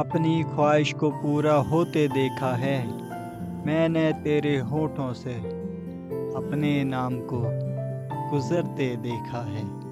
अपनी ख्वाहिश को पूरा होते देखा है। मैंने तेरे होठों से अपने नाम को गुज़रते देखा है।